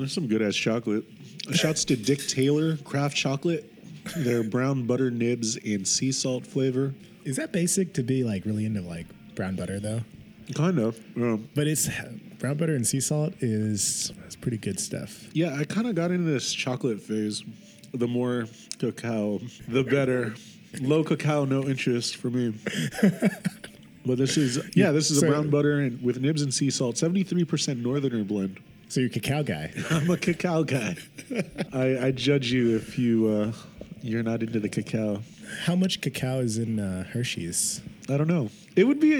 There's some good ass chocolate. Shouts to Dick Taylor Craft Chocolate. Their brown butter nibs and sea salt flavor. Is that basic to be like really into like brown butter though? Kind of. Yeah. But it's brown butter and sea salt is pretty good stuff. Yeah, I kind of got into this chocolate phase. The more cacao, the better. Low cacao, no interest for me. But this is a brown butter and with nibs and sea salt, 73% northerner blend. So you're a cacao guy. I'm a cacao guy. I judge you if you're not into the cacao. How much cacao is in Hershey's? I don't know. It would be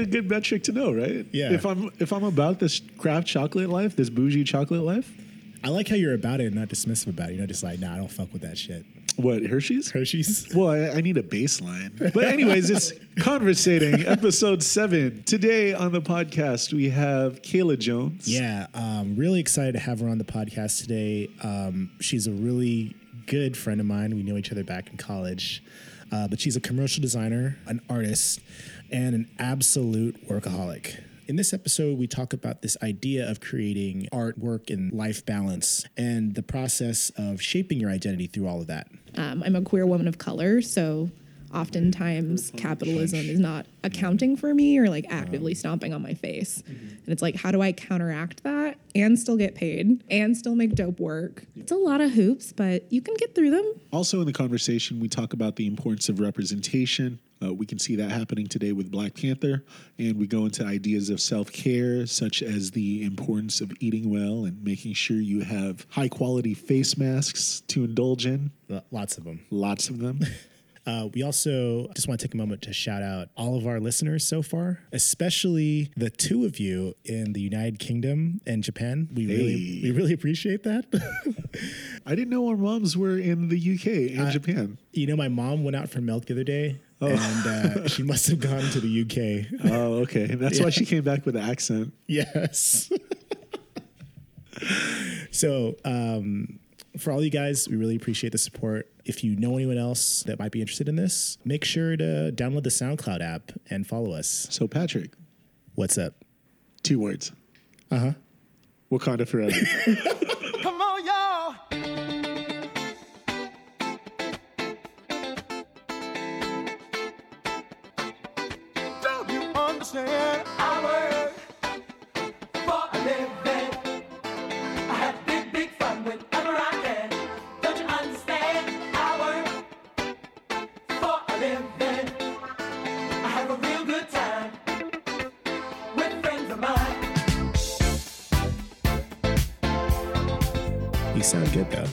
a good metric to know, right? Yeah. If I'm about this craft chocolate life, this bougie chocolate life. I like how you're about it and not dismissive about it. You're not just like, nah, I don't fuck with that shit. What, Hershey's? Hershey's. Well, I need a baseline. But anyways, it's Conversating, episode 7. Today on the podcast, we have Kayla Jones. Yeah, really excited to have her on the podcast today. She's a really good friend of mine. We know each other back in college. But she's a commercial designer, an artist, and an absolute workaholic. In this episode, we talk about this idea of creating artwork and life balance and the process of shaping your identity through all of that. I'm a queer woman of color, so oftentimes capitalism is not accounting for me or like actively stomping on my face. Mm-hmm. And it's like, how do I counteract that and still get paid and still make dope work? It's a lot of hoops, but you can get through them. Also in the conversation, we talk about the importance of representation. We can see that happening today with Black Panther, and we go into ideas of self-care, such as the importance of eating well and making sure you have high-quality face masks to indulge in. Lots of them. We also just want to take a moment to shout out all of our listeners so far, especially the two of you in the United Kingdom and Japan. We really appreciate that. I didn't know our moms were in the UK and Japan. You know, my mom went out for milk the other day. Oh. And she must have gone to the UK. Oh, okay. And that's why she came back with an accent. Yes. So for all you guys, we really appreciate the support. If you know anyone else that might be interested in this, make sure to download the SoundCloud app and follow us. So, Patrick. What's up? 2 words. Uh-huh. Wakanda forever. Come on, y'all. I work for a living. I have big, big fun whenever I can. Don't you understand? I work for a living. I have a real good time with friends of mine. You sound good, though.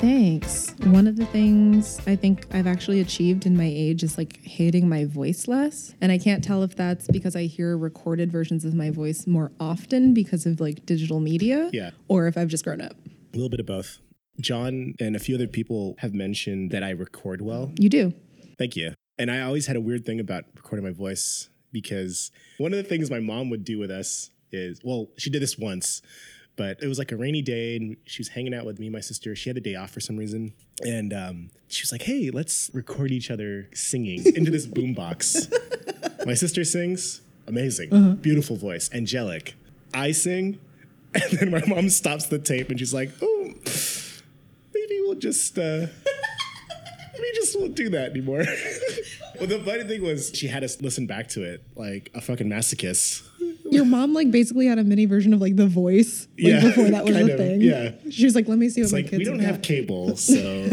Thanks. One of the things I think I've actually achieved in my age is like hating my voice less. And I can't tell if that's because I hear recorded versions of my voice more often because of like digital media or if I've just grown up. A little bit of both. John and a few other people have mentioned that I record well. You do. Thank you. And I always had a weird thing about recording my voice because one of the things my mom would do with us is, well, she did this once. But it was like a rainy day, and she was hanging out with me and my sister. She had a day off for some reason. And she was like, hey, let's record each other singing into this boombox. My sister sings. Amazing. Uh-huh. Beautiful voice. Angelic. I sing. And then my mom stops the tape, and she's like, oh, maybe we'll just... we just won't do that anymore. Well, the funny thing was she had us listen back to it like a fucking masochist. Your mom like basically had a mini version of like The Voice before that was a thing. Yeah. She was like, let me see what it's my like, kids we don't have cable, so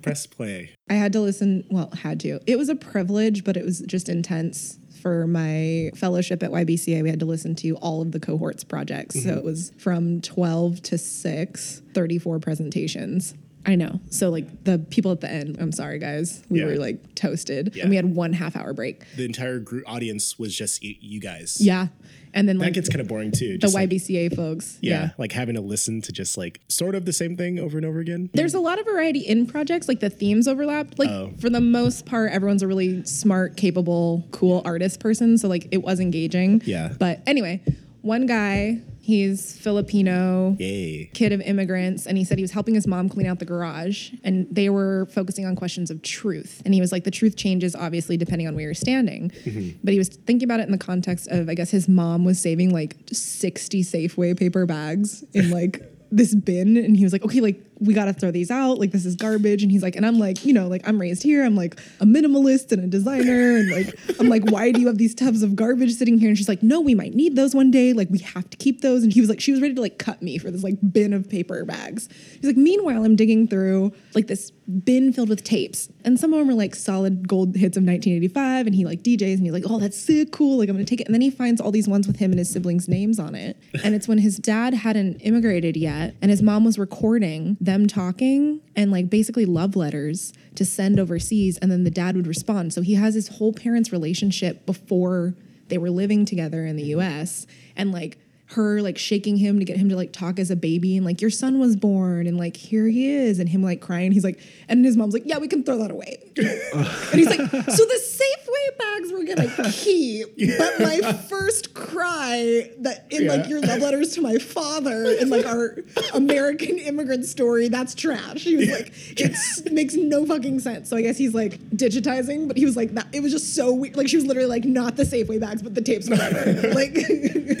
press play. I had to listen. Well, had to. It was a privilege, but it was just intense. For my fellowship at YBCA, we had to listen to all of the cohort's projects. Mm-hmm. So it was from 12 to 6, 34 presentations. I know. So, like, the people at the end, I'm sorry, guys. We were, like, toasted. Yeah. And we had 1 half-hour break. The entire group audience was just you guys. Yeah. And then, like... That gets kind of boring, too. The YBCA folks. Yeah. Like, having to listen to just, like, sort of the same thing over and over again. There's a lot of variety in projects. Like, the themes overlapped. Like, for the most part, everyone's a really smart, capable, cool artist person. So, like, it was engaging. Yeah. But, anyway, one guy... He's Filipino, kid of immigrants, and he said he was helping his mom clean out the garage, and they were focusing on questions of truth. And he was like, the truth changes, obviously, depending on where you're standing. Mm-hmm. But he was thinking about it in the context of, I guess, his mom was saving, like, 60 Safeway paper bags in, like, this bin, and he was like, okay, like, we gotta throw these out, like, this is garbage. And he's like, and I'm like, you know, like, I'm raised here, I'm like a minimalist and a designer, and like, I'm like, why do you have these tubs of garbage sitting here? And she's like, no, we might need those one day, like, we have to keep those. And he was like, she was ready to, like, cut me for this, like, bin of paper bags. He's like, meanwhile, I'm digging through, like, this bin filled with tapes, and some of them are like solid gold hits of 1985, and he, like, DJs, and he's like, oh, that's sick, cool, like, I'm gonna take it. And then he finds all these ones with him and his siblings' names on it, and it's when his dad hadn't immigrated yet, and his mom was recording them talking and, like, basically love letters to send overseas, and then the dad would respond. So he has his whole parents' relationship before they were living together in the U.S., and, like, her, like, shaking him to get him to, like, talk as a baby, and, like, your son was born, and, like, here he is, and him, like, crying. He's like, and his mom's like, yeah, we can throw that away. And he's like, so the Safeway bags we're gonna keep, but my first cry that in, like, your love letters to my father and, like, our American immigrant story, that's trash. He was like, it makes no fucking sense. So I guess he's, like, digitizing, but he was like, that it was just so weird. Like, she was literally like, not the Safeway bags, but the tapes forever. Like,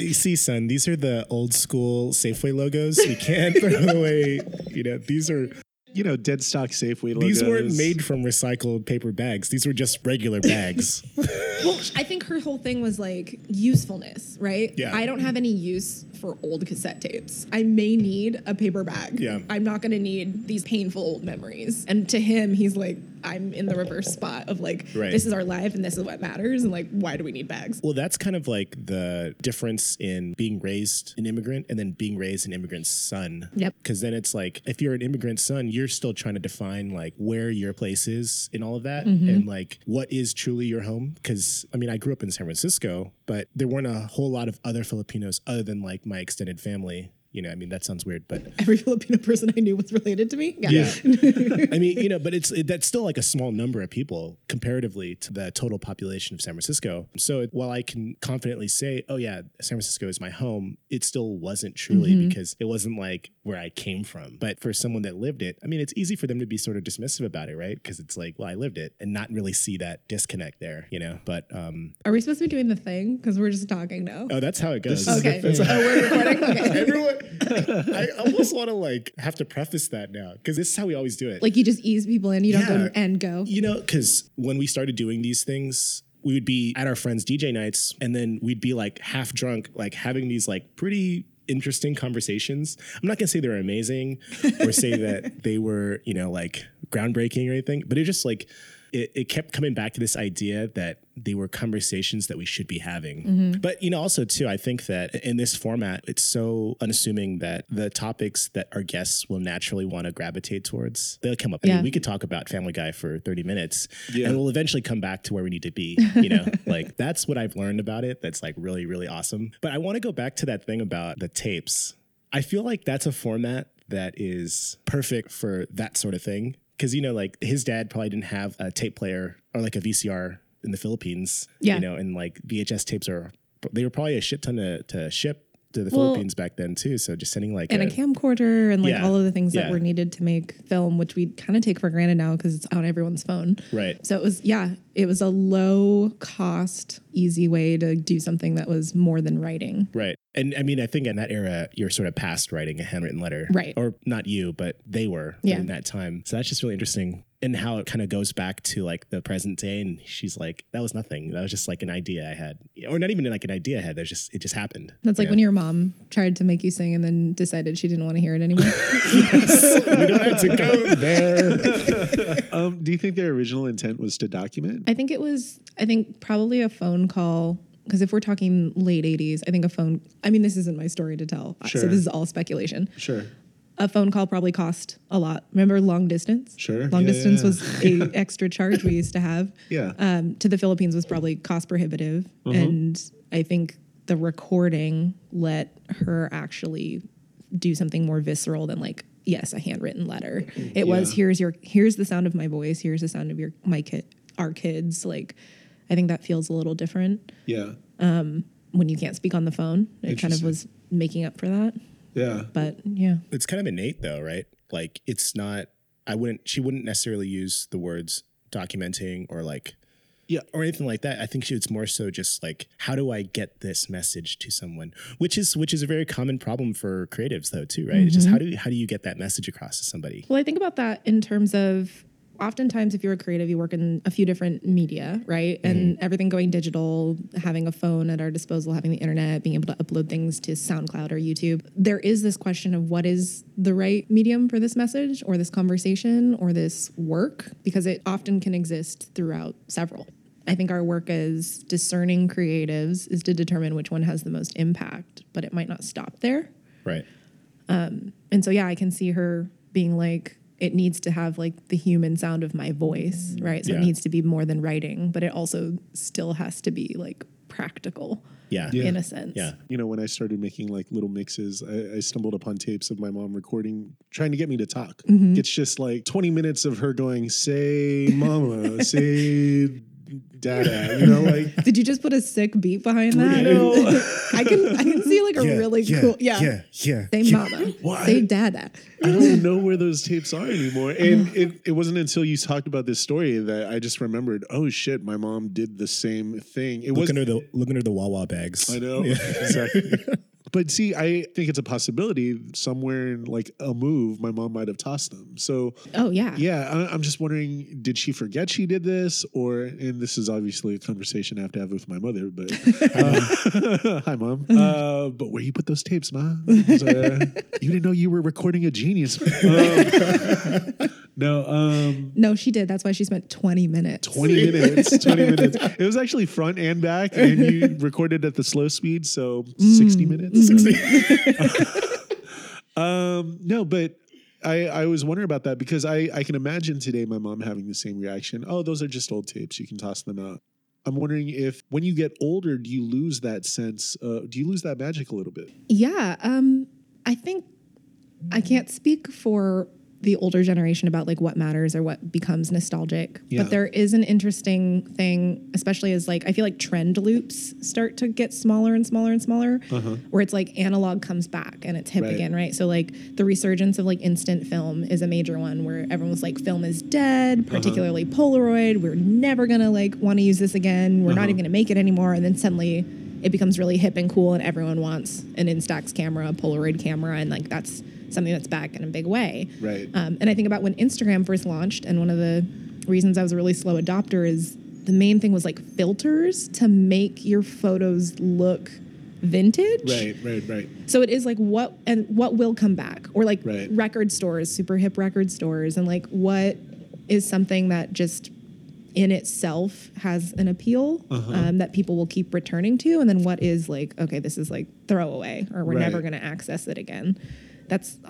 you see, son, these are the old school Safeway logos. We can't throw away, you know, these are, you know, dead stock Safeway logos. These weren't made from recycled paper bags. These were just regular bags. Well, I think her whole thing was, like, usefulness, right? Yeah. I don't have any use for old cassette tapes. I may need a paper bag. Yeah. I'm not going to need these painful old memories. And to him, he's like, I'm in the reverse spot of, like, this is our life and this is what matters, and, like, why do we need bags? Well, that's kind of like the difference in being raised an immigrant and then being raised an immigrant son. Yep. Because then it's like, if you're an immigrant son, you're still trying to define, like, where your place is in all of that, mm-hmm. and, like, what is truly your home. Because, I mean, I grew up in San Francisco, but there weren't a whole lot of other Filipinos other than, like, my extended family. You know, I mean, that sounds weird, but every Filipino person I knew was related to me. Yeah. I mean, you know, but that's still, like, a small number of people comparatively to the total population of San Francisco. So while I can confidently say, oh, yeah, San Francisco is my home, it still wasn't truly, mm-hmm. because it wasn't, like, where I came from. But for someone that lived it, I mean, it's easy for them to be sort of dismissive about it, right? Because it's like, well, I lived it, and not really see that disconnect there, you know, but. Are we supposed to be doing the thing? Because we're just talking now. Oh, that's how it goes. Okay. Oh, we're recording? Okay. Everyone. I almost want to, like, have to preface that now, because this is how we always do it. Like, you just ease people in, you don't go and go. You know, because when we started doing these things, we would be at our friends' DJ nights, and then we'd be, like, half drunk, like, having these, like, pretty interesting conversations. I'm not going to say they were amazing or say that they were, you know, like, groundbreaking or anything, but it just, like, it kept coming back to this idea that they were conversations that we should be having. Mm-hmm. But, you know, also, too, I think that in this format, it's so unassuming that the topics that our guests will naturally want to gravitate towards, they'll come up. Yeah. I mean, we could talk about Family Guy for 30 minutes and we'll eventually come back to where we need to be. You know, like, that's what I've learned about it. That's, like, really, really awesome. But I want to go back to that thing about the tapes. I feel like that's a format that is perfect for that sort of thing. Because, you know, like, his dad probably didn't have a tape player or, like, a VCR in the Philippines, you know, and, like, VHS tapes they were probably a shit ton to ship to the Philippines back then, too. So just sending, like, and a camcorder and, like, all of the things that were needed to make film, which we kind of take for granted now because it's on everyone's phone. Right. So it was a low cost, easy way to do something that was more than writing. Right. And I mean, I think in that era, you're sort of past writing a handwritten letter. Right. Or not you, but they were in that time. So that's just really interesting. And how it kind of goes back to, like, the present day. And she's like, that was nothing. That was just, like, an idea I had. Or not even, like, an idea I had. It just happened. That's like when your mom tried to make you sing and then decided she didn't want to hear it anymore. Yes. We don't have to go there. Do you think their original intent was to document? I think it was, probably a phone call. Because if we're talking late 80s, I think this isn't my story to tell. Sure. So this is all speculation. Sure. A phone call probably cost a lot. Remember long distance? Sure. Long distance was an extra charge we used to have. Yeah. To the Philippines was probably cost prohibitive. Uh-huh. And I think the recording let her actually do something more visceral than, like, a handwritten letter. It was, here's the sound of my voice. Here's the sound of our kids, like. I think that feels a little different. Yeah. When you can't speak on the phone, it kind of was making up for that. Yeah. But yeah. It's kind of innate though, right? Like it's not, she wouldn't necessarily use the words documenting or like, yeah, or anything like that. I think it's more so just like, how do I get this message to someone? Which is a very common problem for creatives though too, right? Mm-hmm. It's just how do you get that message across to somebody? Well, I think about that in terms of oftentimes if you're a creative, you work in a few different media, right? And mm-hmm. everything going digital, having a phone at our disposal, having the internet, being able to upload things to SoundCloud or YouTube. There is this question of what is the right medium for this message or this conversation or this work, because it often can exist throughout several. I think our work as discerning creatives is to determine which one has the most impact, but it might not stop there. Right. And so, yeah, I can see her being like, it needs to have like the human sound of my voice, right? So yeah. It needs to be more than writing, but it also still has to be like practical in a sense. Yeah. You know, when I started making like little mixes, I stumbled upon tapes of my mom recording, trying to get me to talk. Mm-hmm. It's just like 20 minutes of her going, say mama, say dada, you know, like. Did you just put a sick beat behind that? No. I can see like a really cool. Yeah. Say mama. Why? Say dada. I don't know where those tapes are anymore. And it wasn't until you talked about this story that I just remembered, oh shit, my mom did the same thing. Look under the Wawa bags. I know. Yeah. Exactly. But see, I think it's a possibility somewhere in like a move, my mom might have tossed them. So, oh yeah. Yeah. I'm just wondering, did she forget she did this? Or, and this is obviously a conversation I have to have with my mother, but hi mom. But where you put those tapes, ma? You didn't know you were recording a genius. No, she did. That's why she spent 20 minutes. It was actually front and back, and you recorded at the slow speed, so 60 minutes. No, but I was wondering about that because I can imagine today my mom having the same reaction. Oh, those are just old tapes. You can toss them out. I'm wondering if when you get older, do you lose that sense? Do you lose that magic a little bit? Yeah. I think I can't speak for the older generation about like what matters or what becomes nostalgic. Yeah. But there is an interesting thing, especially as like, I feel like trend loops start to get smaller and smaller and smaller, where it's like analog comes back and it's hip again, right? So like the resurgence of like instant film is a major one where everyone was like, film is dead, particularly Polaroid. We're never gonna like want to use this again. We're not even gonna make it anymore. And then suddenly it becomes really hip and cool and everyone wants an Instax camera, a Polaroid camera. And like, that's something that's back in a big way. Right. And I think about when Instagram first launched, and one of the reasons I was a really slow adopter is the main thing was like filters to make your photos look vintage. Right. So it is like what will come back, or like record stores, super hip record stores, and like what is something that just in itself has an appeal that people will keep returning to, and then what is like, okay, this is like throwaway or we're never going to access it again.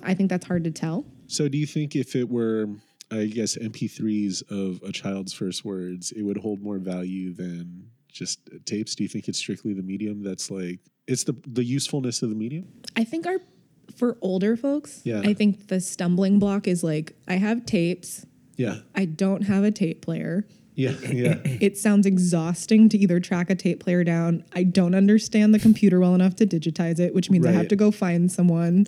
I think that's hard to tell. So do you think if it were, I guess, MP3s of a child's first words, it would hold more value than just tapes? Do you think it's strictly the medium that's like, it's the usefulness of the medium? I think for older folks, I think the stumbling block is like, I have tapes. Yeah. I don't have a tape player. Yeah. It sounds exhausting to either track a tape player down. I don't understand the computer well enough to digitize it, which means I have to go find someone.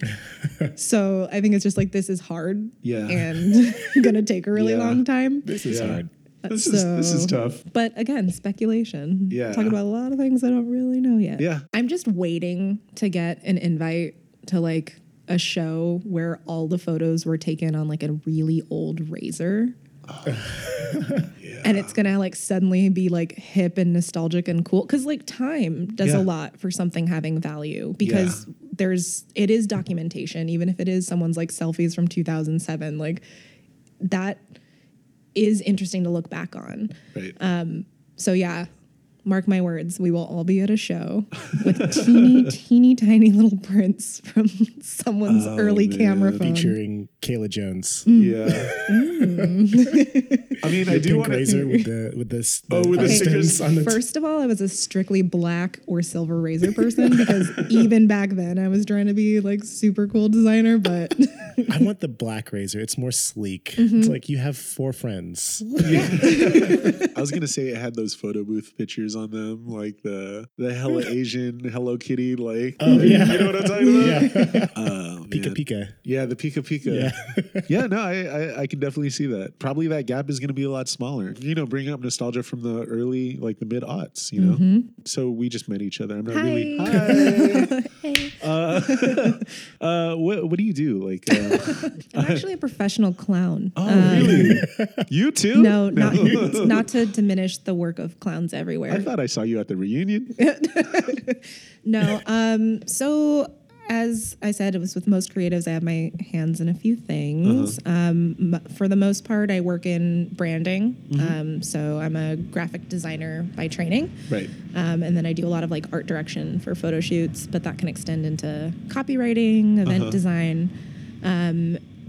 So I think it's just like, this is hard and going to take a really long time. This is hard. This is tough. But again, speculation. Yeah. Talk about a lot of things I don't really know yet. Yeah. I'm just waiting to get an invite to like a show where all the photos were taken on like a really old razor. And it's gonna like suddenly be like hip and nostalgic and cool, because like time does a lot for something having value, because it is documentation, even if it is someone's like selfies from 2007, like that is interesting to look back on. So yeah, mark my words, we will all be at a show with teeny tiny little prints from someone's early camera phone. Featuring Kayla Jones. I mean, I do want to razor with the stickers on the. First of all, I was a strictly black or silver razor person because even back then I was trying to be like super cool designer, but I want the black razor. It's more sleek. Mm-hmm. It's like you have four friends. I was gonna say it had those photo booth pictures stickers on them, like the hella Asian Hello Kitty, like, you know what I'm talking about? Yeah. Pika Pika. Yeah, the Pika Pika. Yeah, I can definitely see that. Probably that gap is going to be a lot smaller. You know, bring up nostalgia from the early, like the mid-aughts, you know? Mm-hmm. So we just met each other. I'm not really... Hi! Hey. What do you do? Like, I'm actually a professional clown. Oh, really? You too? No. Not to diminish the work of clowns everywhere. I thought I saw you at the reunion. No. So as I said, it was with most creatives. I have my hands in a few things. Uh-huh. For the most part, I work in branding. Mm-hmm. So I'm a graphic designer by training. Right. And then I do a lot of like art direction for photo shoots, but that can extend into copywriting, event design.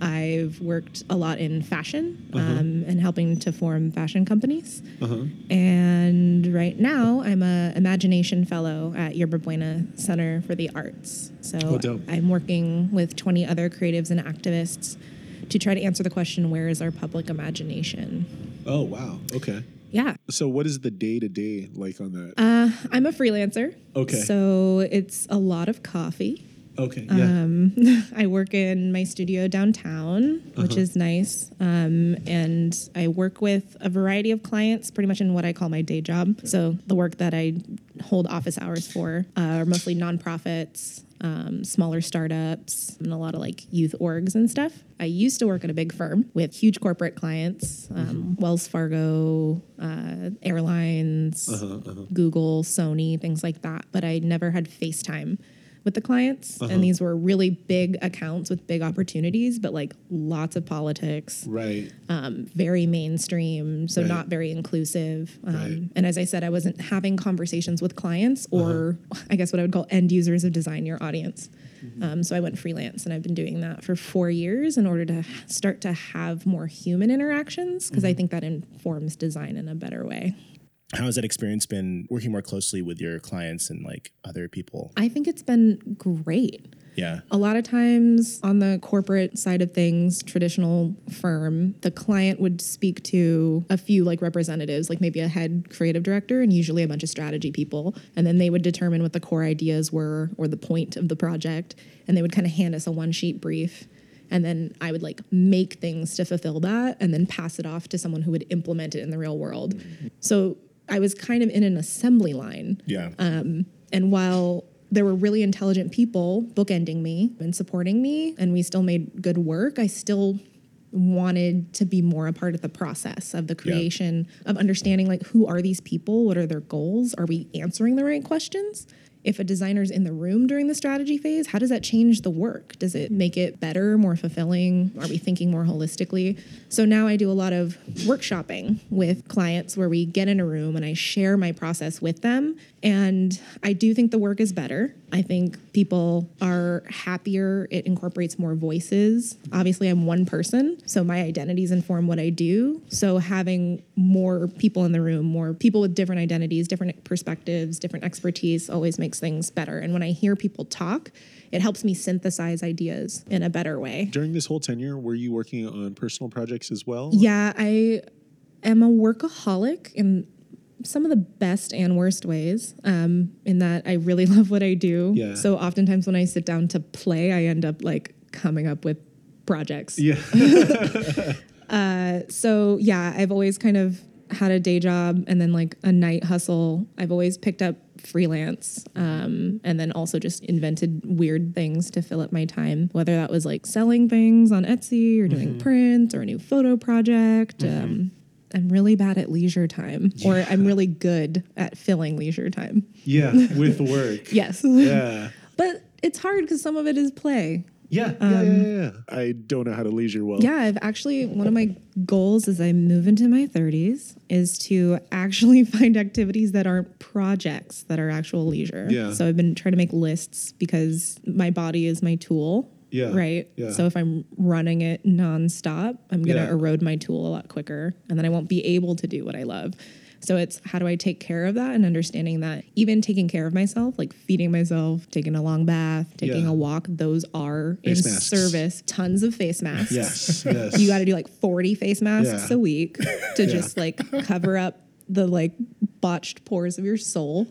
I've worked a lot in fashion and helping to form fashion companies. Uh-huh. And right now I'm a Imagination Fellow at Yerba Buena Center for the Arts. So I'm working with 20 other creatives and activists to try to answer the question, where is our public imagination? Oh, wow. Okay. Yeah. So what is the day-to-day like on that? I'm a freelancer. Okay. So it's a lot of coffee. Okay. Yeah. I work in my studio downtown, which is nice. And I work with a variety of clients pretty much in what I call my day job. So the work that I hold office hours for are mostly nonprofits, smaller startups, and a lot of like youth orgs and stuff. I used to work at a big firm with huge corporate clients, Wells Fargo, airlines, Google, Sony, things like that. But I never had face time with the clients, and these were really big accounts with big opportunities, but like lots of politics, right? Very mainstream, so not very inclusive. And as I said, I wasn't having conversations with clients or I guess what I would call end users of design, your audience. So I went freelance, and I've been doing that for 4 years in order to start to have more human interactions, because I think that informs design in a better way. How has that experience been working more closely with your clients and like other people? I think it's been great. Yeah. A lot of times on the corporate side of things, traditional firm, the client would speak to a few like representatives, like maybe a head creative director and usually a bunch of strategy people. And then they would determine what the core ideas were or the point of the project. And they would kind of hand us a one-sheet brief. And then I would like make things to fulfill that and then pass it off to someone who would implement it in the real world. Mm-hmm. So I was kind of in an assembly line. Yeah. And while there were really intelligent people bookending me and supporting me, and we still made good work, I still wanted to be more a part of the process of the creation, of understanding like, who are these people? What are their goals? Are we answering the right questions? If a designer's in the room during the strategy phase, how does that change the work? Does it make it better, more fulfilling? Are we thinking more holistically? So now I do a lot of workshopping with clients where we get in a room and I share my process with them. And I do think the work is better. I think people are happier. It incorporates more voices. Obviously, I'm one person, so my identities inform what I do. So having more people in the room, more people with different identities, different perspectives, different expertise always makes things better. And when I hear people talk, it helps me synthesize ideas in a better way. During this whole tenure, were you working on personal projects as well? Yeah, I am a workaholic in some of the best and worst ways, in that I really love what I do. Yeah. So oftentimes when I sit down to play, I end up like coming up with projects. Yeah. So yeah, I've always kind of had a day job and then like a night hustle. I've always picked up freelance, and then also just invented weird things to fill up my time, whether that was like selling things on Etsy or doing prints or a new photo project. I'm really bad at leisure time, or I'm really good at filling leisure time. Yeah, with work. Yes. Yeah. But it's hard because some of it is play. Yeah, I don't know how to leisure well. Yeah, I've actually, one of my goals as I move into my 30s is to actually find activities that aren't projects, that are actual leisure. Yeah. So I've been trying to make lists because my body is my tool. Yeah. Right. Yeah. So if I'm running it nonstop, I'm going to erode my tool a lot quicker, and then I won't be able to do what I love. So it's how do I take care of that, and understanding that even taking care of myself, like feeding myself, taking a long bath, taking a walk, those are face in masks. Service. Tons of face masks. Yes. Yes. You got to do like 40 face masks a week to just like cover up the like botched pores of your soul.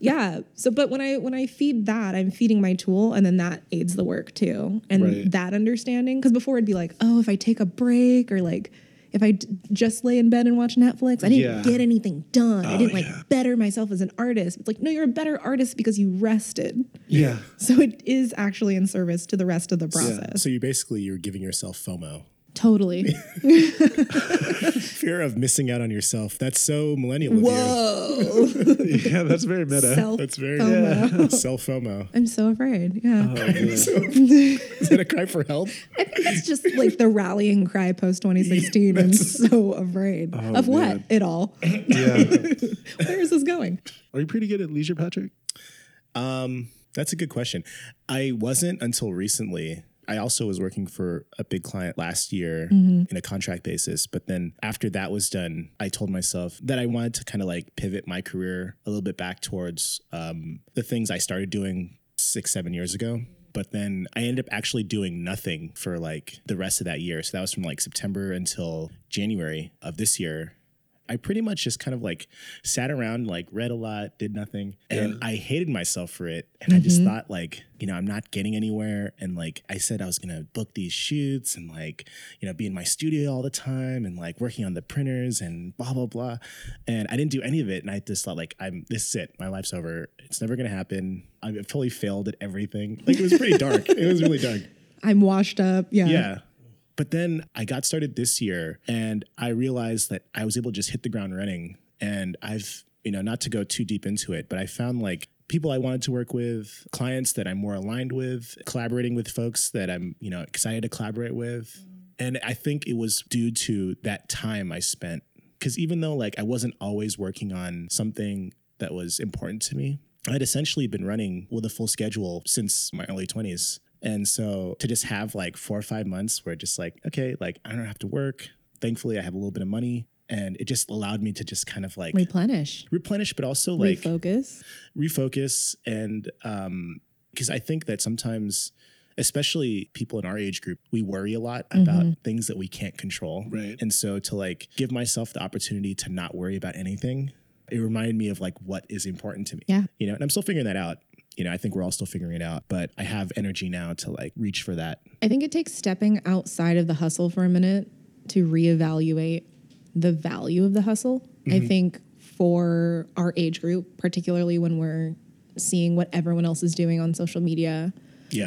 Yeah. So, but when I feed that, I'm feeding my tool, and then that aids the work too. And right. that understanding, because before it'd be like, oh, if I take a break, or like if I just lay in bed and watch Netflix, I didn't get anything done. Oh, I didn't like better myself as an artist. It's like, no, you're a better artist because you rested. Yeah. So it is actually in service to the rest of the process. Yeah. So you're giving yourself FOMO. Totally. Fear of missing out on yourself. That's so millennial of you. Yeah, that's very meta. That's very self-FOMO. I'm so afraid. Yeah. Oh, yeah. Is that a cry for help? I think it's just like the rallying cry post-2016. Yeah, I'm so afraid. Oh, of what? Man. It all. Yeah. Where is this going? Are you pretty good at leisure, Patrick? That's a good question. I wasn't until recently. I also was working for a big client last year in a contract basis. But then after that was done, I told myself that I wanted to kind of like pivot my career a little bit back towards the things I started doing 6-7 years ago. But then I ended up actually doing nothing for like the rest of that year. So that was from like September until January of this year. I pretty much just kind of like sat around, like read a lot, did nothing. And I hated myself for it. And I just thought like, you know, I'm not getting anywhere. And like I said, I was going to book these shoots and like, you know, be in my studio all the time and like working on the printers and blah, blah, blah. And I didn't do any of it. And I just thought like, this is it. My life's over. It's never going to happen. I've totally failed at everything. Like it was pretty dark. It was really dark. I'm washed up. Yeah. Yeah. But then I got started this year and I realized that I was able to just hit the ground running. And I've, you know, not to go too deep into it, but I found like people I wanted to work with, clients that I'm more aligned with, collaborating with folks that I'm, you know, excited to collaborate with. And I think it was due to that time I spent. Because even though like I wasn't always working on something that was important to me, I'd essentially been running with a full schedule since my early 20s. And so to just have like 4 or 5 months where just like, okay, like I don't have to work. Thankfully, I have a little bit of money. And it just allowed me to just kind of like replenish, but also like refocus. And because I think that sometimes, especially people in our age group, we worry a lot about things that we can't control. Right. And so to like give myself the opportunity to not worry about anything, it reminded me of like what is important to me. Yeah. You know, and I'm still figuring that out. You know, I think we're all still figuring it out, but I have energy now to like reach for that. I think it takes stepping outside of the hustle for a minute to reevaluate the value of the hustle. Mm-hmm. I think for our age group, particularly when we're seeing what everyone else is doing on social media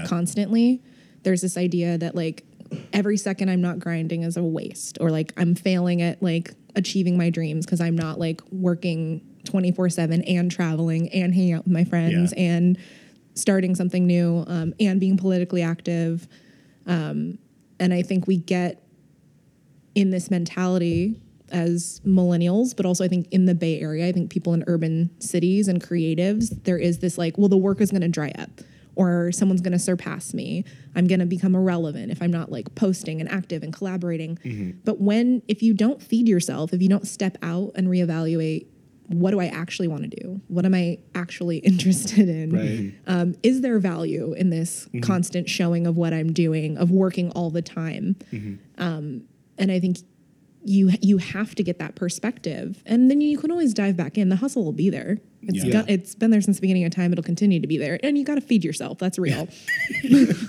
constantly, there's this idea that like every second I'm not grinding is a waste, or like I'm failing at like achieving my dreams because I'm not like working 24/7 and traveling and hanging out with my friends and starting something new and being politically active. And I think we get in this mentality as millennials, but also I think in the Bay Area, I think people in urban cities and creatives, there is this like, well, the work is going to dry up, or someone's going to surpass me. I'm going to become irrelevant if I'm not like posting and active and collaborating. Mm-hmm. But if you don't feed yourself, if you don't step out and reevaluate, what do I actually want to do? What am I actually interested in? Right. Is there value in this constant showing of what I'm doing, of working all the time? Mm-hmm. And I think you have to get that perspective, and then you can always dive back in. The hustle will be there. It's been there since the beginning of time. It'll continue to be there, and you got to feed yourself. That's real.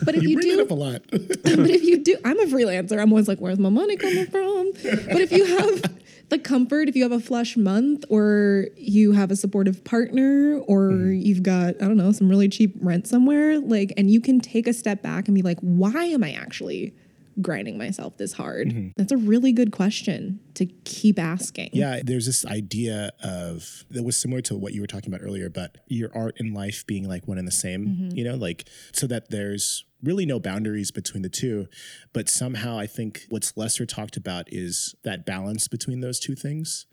But if you bring it up a lot. But if you do, I'm a freelancer. I'm always like, where's my money coming from? But if you have the comfort, if you have a flush month, or you have a supportive partner, or you've got, I don't know, some really cheap rent somewhere, like, and you can take a step back and be like, why am I actually grinding myself this hard? Mm-hmm. That's a really good question to keep asking. Yeah, there's this idea of, that was similar to what you were talking about earlier, but your art and life being like one and the same, you know, like, so that there's really no boundaries between the two. But somehow I think what's lesser talked about is that balance between those two things.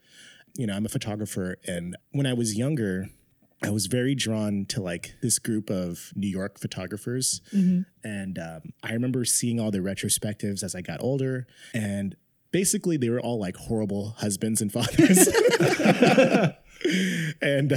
You know, I'm a photographer, and when I was younger, I was very drawn to like this group of New York photographers. Mm-hmm. And I remember seeing all their retrospectives as I got older, and basically they were all like horrible husbands and fathers. And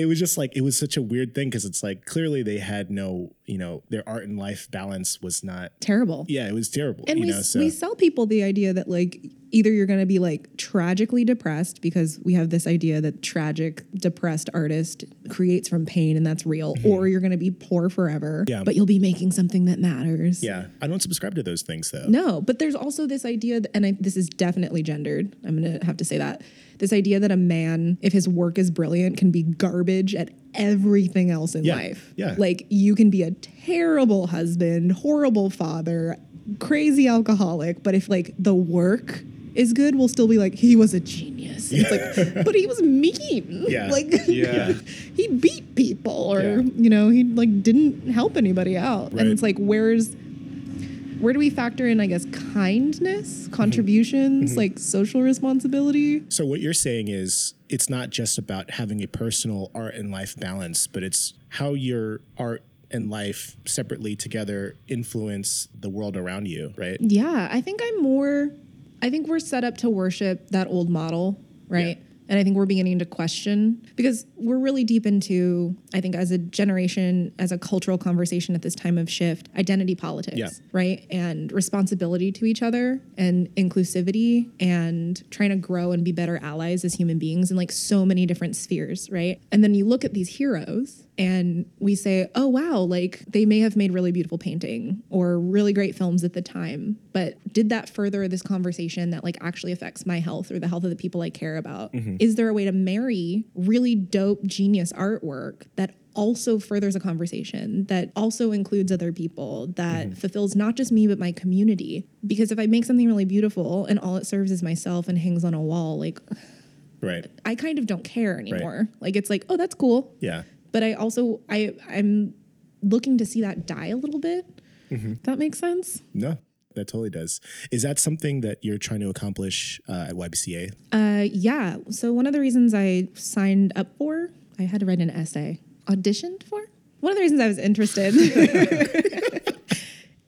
it was just like, it was such a weird thing, because it's like clearly they had no, you know, their art and life balance was not terrible. Yeah, it was terrible. And we sell people the idea that like either you're going to be like tragically depressed, because we have this idea that tragic, depressed artist creates from pain, and that's real, mm-hmm. or you're going to be poor forever, but you'll be making something that matters. Yeah. I don't subscribe to those things though. No, but there's also this idea that, and this is definitely gendered, I'm going to have to say that, this idea that a man, if his work is brilliant, can be garbage at everything else in life. Yeah. Like you can be a terrible husband, horrible father, crazy alcoholic, but if like the work is good, we'll still be like, he was a genius. Yeah. It's like, but he was mean. Yeah. Like he beat people, or you know, he like didn't help anybody out. Right. And it's like, where do we factor in, I guess, kindness, contributions, mm-hmm. like social responsibility? So what you're saying is it's not just about having a personal art and life balance, but it's how your art and life separately together influence the world around you, right? Yeah, I think we're set up to worship that old model, right? Yeah. And I think we're beginning to question, because we're really deep into, I think as a generation, as a cultural conversation at this time of shift, identity politics, right? And responsibility to each other and inclusivity and trying to grow and be better allies as human beings in like so many different spheres, right? And then you look at these heroes and we say, oh, wow, like they may have made really beautiful painting or really great films at the time, but did that further this conversation that like actually affects my health or the health of the people I care about? Mm-hmm. Is there a way to marry really dope, genius artwork that also furthers a conversation, that also includes other people, that fulfills not just me, but my community? Because if I make something really beautiful and all it serves is myself and hangs on a wall, like I kind of don't care anymore. Right. Like, it's like, oh, that's cool. Yeah. But I also, I'm looking to see that die a little bit. Mm-hmm. If that makes sense? No, that totally does. Is that something that you're trying to accomplish at YBCA? Yeah. So one of the reasons I signed up for, I had to write an essay, auditioned for. One of the reasons I was interested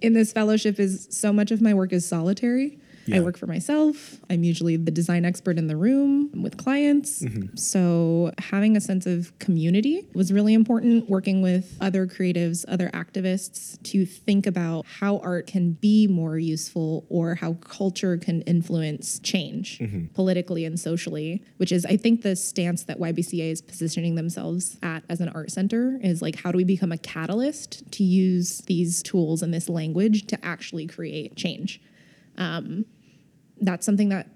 in this fellowship is so much of my work is solitary. Yeah. I work for myself. I'm usually the design expert in the room. I'm with clients. Mm-hmm. So having a sense of community was really important, working with other creatives, other activists to think about how art can be more useful or how culture can influence change politically and socially, which is, I think, the stance that YBCA is positioning themselves at as an art center is like, how do we become a catalyst to use these tools and this language to actually create change? That's something that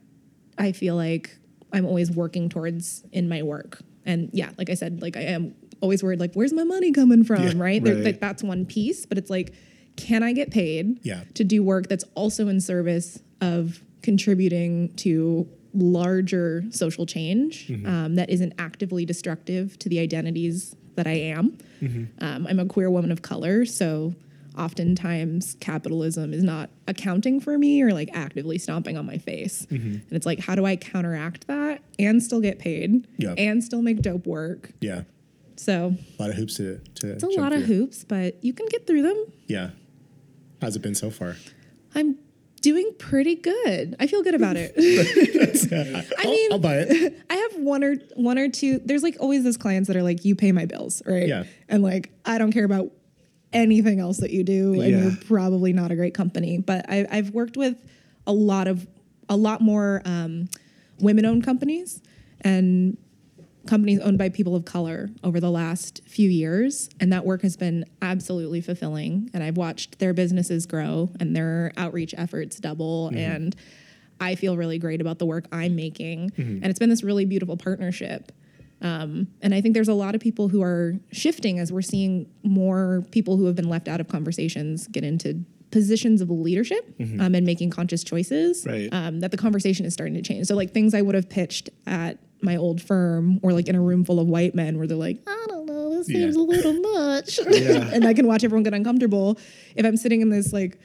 I feel like I'm always working towards in my work. And yeah, like I said, like I am always worried, like, where's my money coming from? Right. Like, that's one piece, but it's like, can I get paid to do work that's also in service of contributing to larger social change that isn't actively destructive to the identities that I am? I'm a queer woman of color, so oftentimes capitalism is not accounting for me or like actively stomping on my face. And it's like, how do I counteract that and still get paid and still make dope work? Yeah. So a lot of hoops to it's a lot of hoops, but you can get through them. Yeah. How's it been so far? I'm doing pretty good. I feel good about it. I mean, I'll buy it. I have one or two. There's like always those clients that are like, you pay my bills. Right. Yeah. And like, I don't care about anything else that you do, and you're probably not a great company. But I've worked with a lot more women-owned companies and companies owned by people of color over the last few years, and that work has been absolutely fulfilling. And I've watched their businesses grow and their outreach efforts double, and I feel really great about the work I'm making. And it's been this really beautiful partnership. And I think there's a lot of people who are shifting as we're seeing more people who have been left out of conversations get into positions of leadership and making conscious choices, that the conversation is starting to change. So like things I would have pitched at my old firm or like in a room full of white men where they're like, I don't know, this seems a little much. And I can watch everyone get uncomfortable. If I'm sitting in this like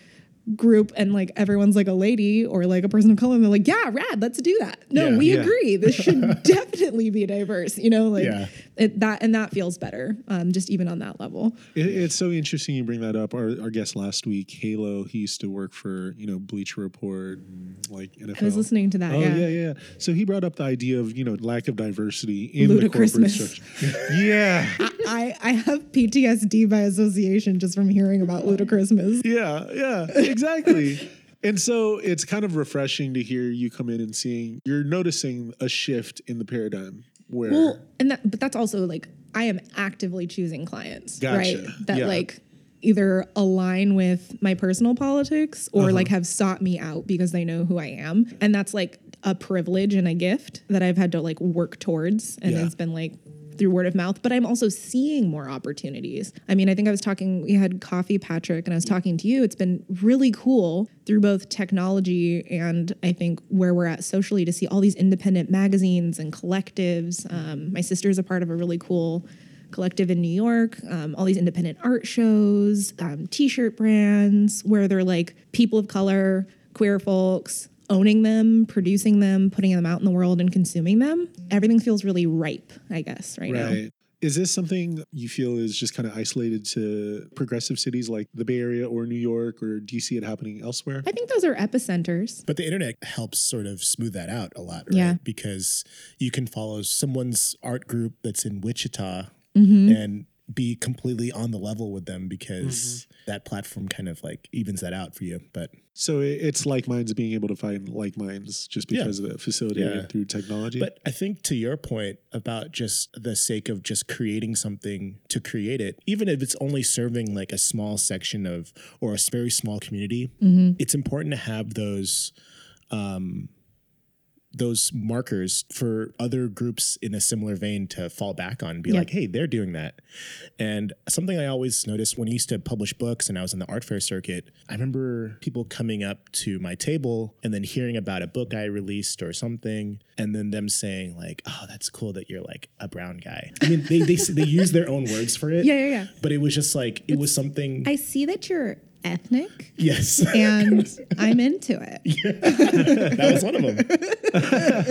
group and like everyone's like a lady or like a person of color and they're like, yeah, rad, let's do that. No, we agree. This should definitely be diverse, you know, like that feels better. Just even on that level. It's so interesting you bring that up. Our guest last week, Kayla, he used to work for, you know, Bleacher Report, like NFL. I was listening to that. Oh, yeah. So he brought up the idea of, you know, lack of diversity in the corporate structure. I have PTSD by association just from hearing about Ludicrousness. Yeah. Exactly. And so it's kind of refreshing to hear you come in and seeing, you're noticing a shift in the paradigm where. Well, and that, but that's also like, I am actively choosing clients, right? That like either align with my personal politics or like have sought me out because they know who I am. And that's like a privilege and a gift that I've had to like work towards. And it's been like through word of mouth, but I'm also seeing more opportunities. I mean, I think I was talking, we had coffee, Patrick, and I was talking to you. It's been really cool through both technology and I think where we're at socially to see all these independent magazines and collectives. My sister's a part of a really cool collective in New York, all these independent art shows, t-shirt brands where they're like people of color, queer folks, owning them, producing them, putting them out in the world and consuming them. Everything feels really ripe, I guess, right now. Is this something you feel is just kind of isolated to progressive cities like the Bay Area or New York, or do you see it happening elsewhere? I think those are epicenters. But the internet helps sort of smooth that out a lot, right? Yeah. Because you can follow someone's art group that's in Wichita and be completely on the level with them because that platform kind of like evens that out for you. But so it's like minds being able to find like minds just because of the facility and through technology. But I think to your point about just the sake of just creating something to create it, even if it's only serving like a small section of or a very small community, it's important to have those markers for other groups in a similar vein to fall back on and be like, hey, they're doing that. And something I always noticed when I used to publish books and I was in the art fair circuit, I remember people coming up to my table and then hearing about a book I released or something. And then them saying like, oh, that's cool that you're like a brown guy. I mean, they use their own words for it. Yeah. But it was just like, it was something. I see that you're ethnic. Yes. And I'm into it. Yeah. That was one of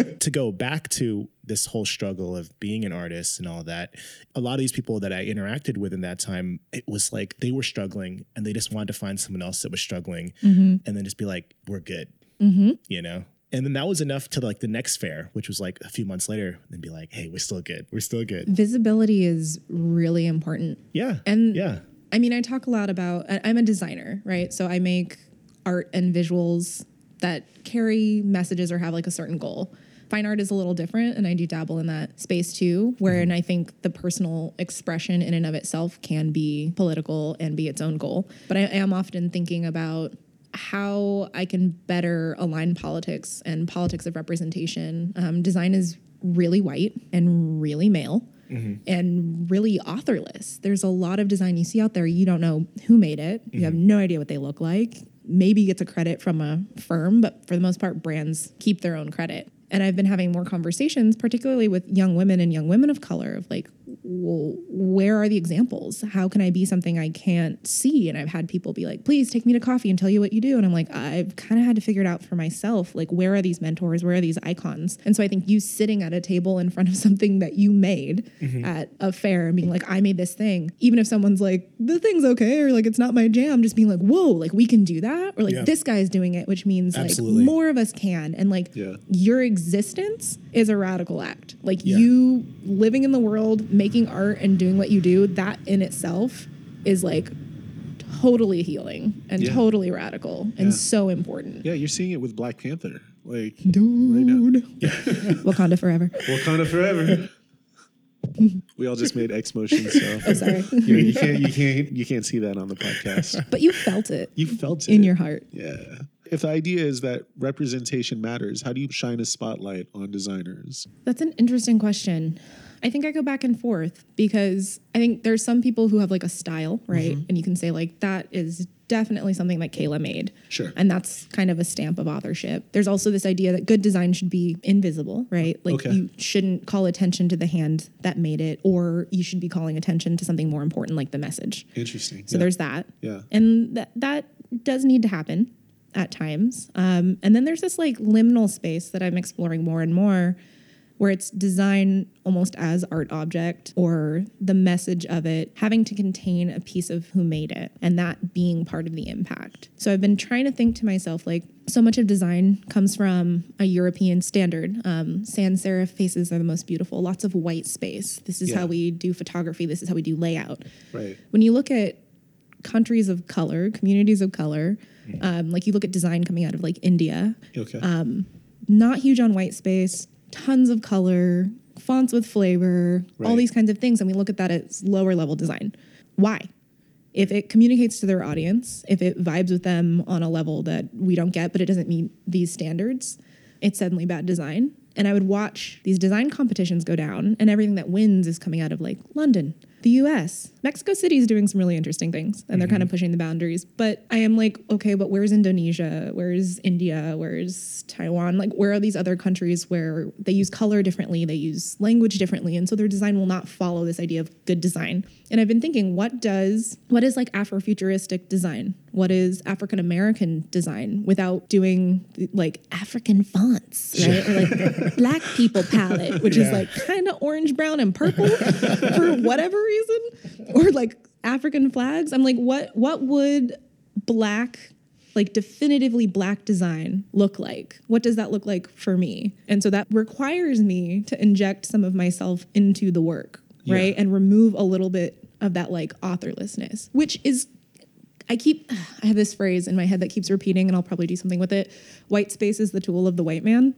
them. To go back to this whole struggle of being an artist and all that, a lot of these people that I interacted with in that time, it was like they were struggling and they just wanted to find someone else that was struggling and then just be like, we're good, you know? And then that was enough to like the next fair, which was like a few months later, and be like, hey, we're still good. We're still good. Visibility is really important. Yeah. And yeah. I mean, I talk a lot about, I'm a designer, right? So I make art and visuals that carry messages or have like a certain goal. Fine art is a little different, and I do dabble in that space too, wherein I think the personal expression in and of itself can be political and be its own goal. But I am often thinking about how I can better align politics and politics of representation. Design is really white and really male. And really authorless. There's a lot of design you see out there. You don't know who made it. You have no idea what they look like. Maybe you get the credit from a firm, but for the most part, brands keep their own credit. And I've been having more conversations, particularly with young women and young women of color, of like, well, where are the examples? How can I be something I can't see? And I've had people be like, please take me to coffee and tell you what you do. And I'm like, I've kind of had to figure it out for myself. Like, where are these mentors? Where are these icons? And so I think you sitting at a table in front of something that you made at a fair and being like, I made this thing. Even if someone's like, the thing's okay, or like, it's not my jam, just being like, whoa, like we can do that. Or like, this guy's doing it, which means like more of us can. And like your existence is a radical act. Like you living in the world, making art and doing what you do, that in itself is like totally healing and totally radical and so important. Yeah, you're seeing it with Black Panther. Like, dude. Right now. Wakanda forever. Wakanda forever. We all just made X motions. So sorry. You can't see that on the podcast. But you felt it. You felt it. In your heart. Yeah. If the idea is that representation matters, how do you shine a spotlight on designers? That's an interesting question. I think I go back and forth because I think there's some people who have like a style, right? And you can say like, that is definitely something that Kayla made. Sure. And that's kind of a stamp of authorship. There's also this idea that good design should be invisible, right? Like you shouldn't call attention to the hand that made it, or you should be calling attention to something more important like the message. Interesting. So there's that. Yeah. And that does need to happen at times. And then there's this like liminal space that I'm exploring more and more, where it's design almost as art object or the message of it having to contain a piece of who made it and that being part of the impact. So I've been trying to think to myself, like, so much of design comes from a European standard. Sans serif faces are the most beautiful. Lots of white space. This is how we do photography. This is how we do layout. Right. When you look at countries of color, communities of color. Like you look at design coming out of like India. Okay. Not huge on white space, tons of color, fonts with flavor, all these kinds of things. And we look at that as lower level design. Why? If it communicates to their audience, if it vibes with them on a level that we don't get, but it doesn't meet these standards, it's suddenly bad design. And I would watch these design competitions go down, and everything that wins is coming out of like London, the US. Mexico City is doing some really interesting things, and they're kind of pushing the boundaries. But I am like, okay, but where's Indonesia? Where's India? Where's Taiwan? Like, where are these other countries where they use color differently? They use language differently. And so their design will not follow this idea of good design. And I've been thinking, what is like Afrofuturistic design? What is African-American design without doing like African fonts, right? Or like Black people palette, which is like kind of orange, brown, and purple for whatever reason, or like African flags. I'm like, what would Black, like definitively Black design look like? What does that look like for me? And so that requires me to inject some of myself into the work, right? And remove a little bit of that like authorlessness, which is, I have this phrase in my head that keeps repeating, and I'll probably do something with it. White space is the tool of the white man.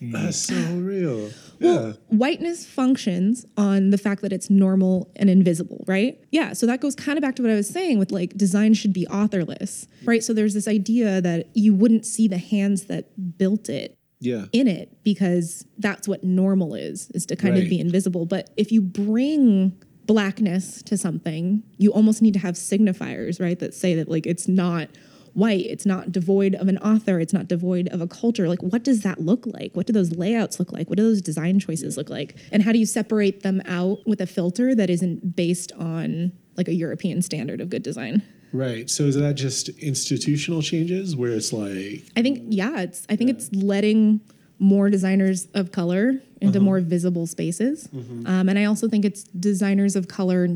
That's so real. Well, whiteness functions on the fact that it's normal and invisible, right? Yeah, so that goes kind of back to what I was saying with like design should be authorless, right? So there's this idea that you wouldn't see the hands that built it in it, because that's what normal is to kind of be invisible. But if you bring Blackness to something, you almost need to have signifiers, right? That say that like it's not white, it's not devoid of an author, it's not devoid of a culture. Like, what does that look like? What do those layouts look like? What do those design choices look like? And how do you separate them out with a filter that isn't based on like a European standard of good design? Right. So is that just institutional changes where it's like, I think it's letting more designers of color into more visible spaces. And I also think it's designers of color